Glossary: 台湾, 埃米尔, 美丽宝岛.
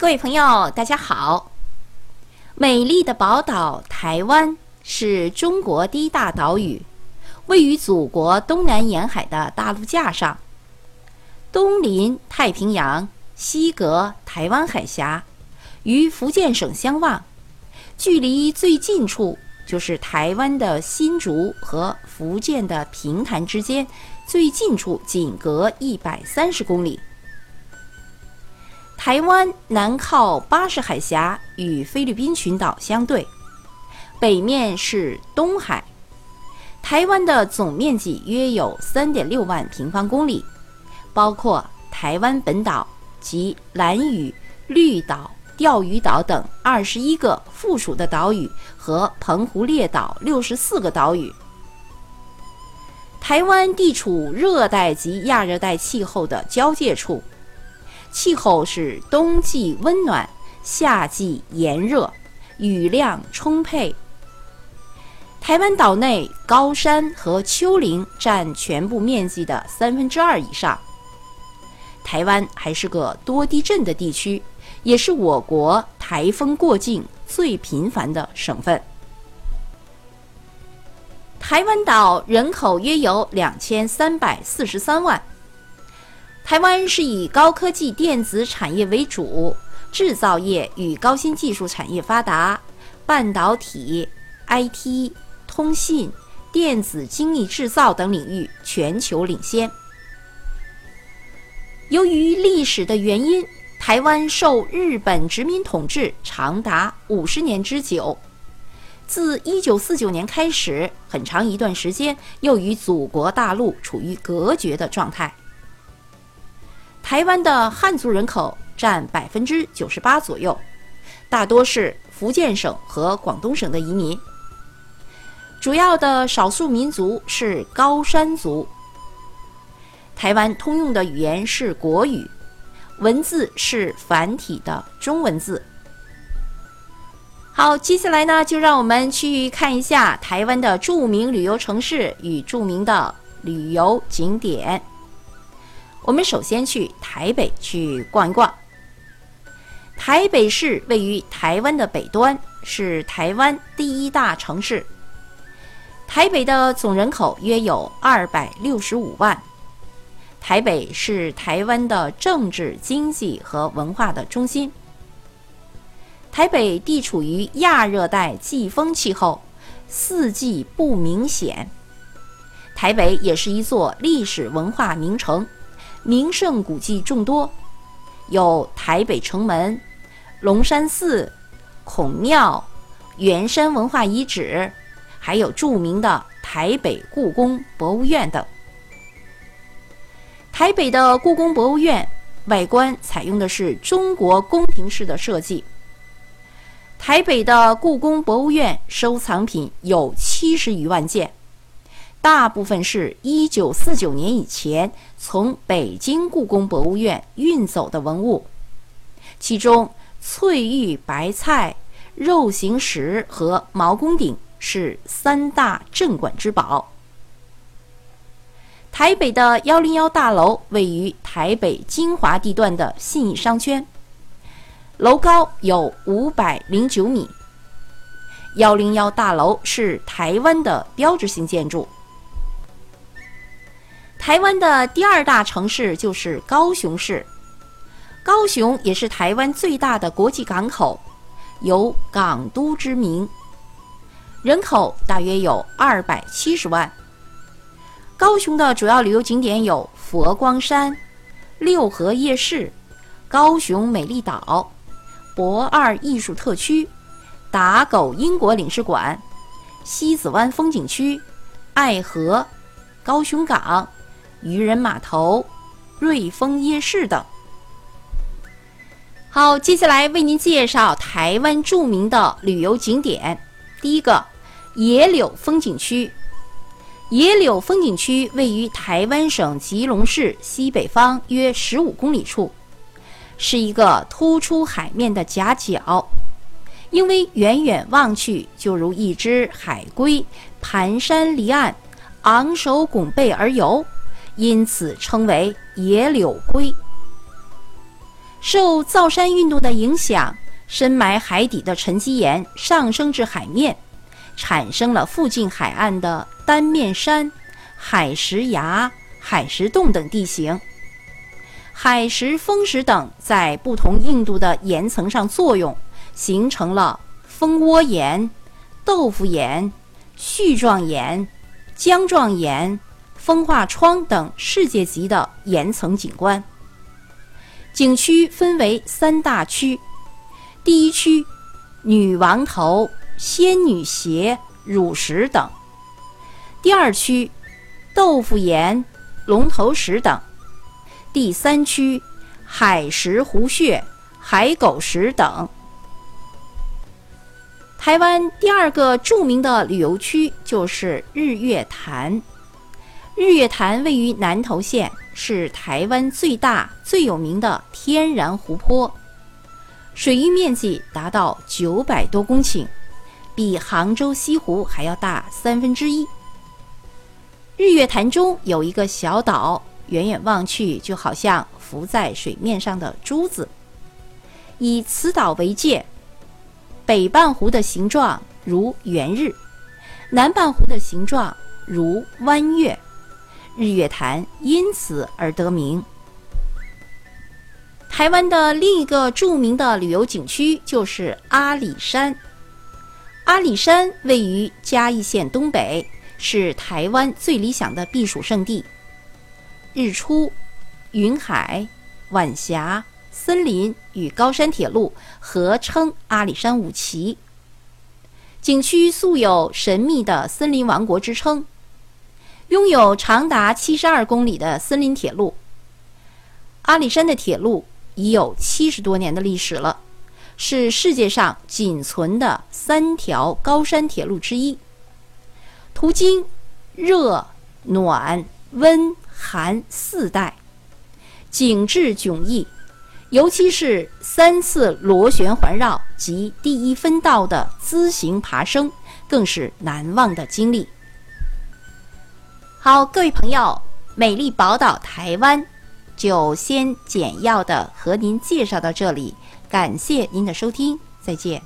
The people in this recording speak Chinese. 各位朋友，大家好！美丽的宝岛台湾是中国第一大岛屿，位于祖国东南沿海的大陆架上，东临太平洋，西隔台湾海峡，与福建省相望。距离最近处就是台湾的新竹和福建的平潭之间，最近处仅隔130公里。台湾南靠巴士海峡与菲律宾群岛相对，北面是东海。台湾的总面积约有 3.6 万平方公里，包括台湾本岛及兰屿、绿岛、钓鱼岛等21个附属的岛屿和澎湖列岛64个岛屿。台湾地处热带及亚热带气候的交界处，气候是冬季温暖，夏季炎热，雨量充沛。台湾岛内高山和丘陵占全部面积的2/3以上。台湾还是个多地震的地区，也是我国台风过境最频繁的省份。台湾岛人口约有2343万。台湾是以高科技电子产业为主，制造业与高新技术产业发达，半导体、IT、通信、电子精密制造等领域全球领先。由于历史的原因，台湾受日本殖民统治长达50年之久，自1949年开始，很长一段时间又与祖国大陆处于隔绝的状态。台湾的汉族人口占98%左右，大多是福建省和广东省的移民。主要的少数民族是高山族。台湾通用的语言是国语，文字是繁体的中文字。好，接下来呢，就让我们去看一下台湾的著名旅游城市与著名的旅游景点。我们首先去台北去逛一逛。台北市位于台湾的北端，是台湾第一大城市。台北的总人口约有265万。台北是台湾的政治、经济和文化的中心。台北地处于亚热带季风气候，四季不明显。台北也是一座历史文化名城，名胜古迹众多，有台北城门、龙山寺、孔庙、圆山文化遗址，还有著名的台北故宫博物院等。台北的故宫博物院外观采用的是中国宫廷式的设计。台北的故宫博物院收藏品有70余万件。大部分是1949年以前从北京故宫博物院运走的文物，其中翠玉白菜、肉形石和毛公鼎是3大镇馆之宝。台北的101大楼位于台北金华地段的信义商圈，楼高有509米。101大楼是台湾的标志性建筑。台湾的第2大城市就是高雄市，高雄也是台湾最大的国际港口，有港都之名，人口大约有270万。高雄的主要旅游景点有佛光山、六合夜市、高雄美丽岛、博二艺术特区、打狗英国领事馆、西子湾风景区、爱河、高雄港、渔人码头、瑞丰夜市等。好，接下来为您介绍台湾著名的旅游景点。第一个，野柳风景区。野柳风景区位于台湾省基隆市西北方约15公里处，是一个突出海面的夹角，因为远远望去就如一只海龟蹒跚离岸，昂首拱背而游，因此称为野柳龟。受造山运动的影响，深埋海底的沉积岩上升至海面，产生了附近海岸的单面山、海石崖、海石洞等地形。海石、风石等在不同硬度的岩层上作用，形成了蜂窝岩、豆腐岩、絮状岩、浆状岩、风化窗等世界级的岩层景观。景区分为三大区，第一区女王头、仙女鞋、乳石等；第二区豆腐岩、龙头石等；第三区海石、湖穴、海狗石等。台湾第二个著名的旅游区就是日月潭。日月潭位于南投县，是台湾最大最有名的天然湖泊，水域面积达到900多公顷，比杭州西湖还要大1/3。日月潭中有一个小岛，远远望去就好像浮在水面上的珠子。以此岛为界，北半湖的形状如圆日，南半湖的形状如弯月，日月潭因此而得名。台湾的另一个著名的旅游景区就是阿里山。阿里山位于嘉义县东北，是台湾最理想的避暑胜地。日出、云海、晚霞、森林与高山铁路合称阿里山五奇。景区素有神秘的森林王国之称，拥有长达72公里的森林铁路。阿里山的铁路已有70多年的历史了，是世界上仅存的3条高山铁路之一。途经热、暖、温、寒4代，景致迥异，尤其是3次螺旋环绕及第一分道的姿形爬升，更是难忘的经历。好，各位朋友，美丽宝岛台湾就先简要的和您介绍到这里，感谢您的收听，再见。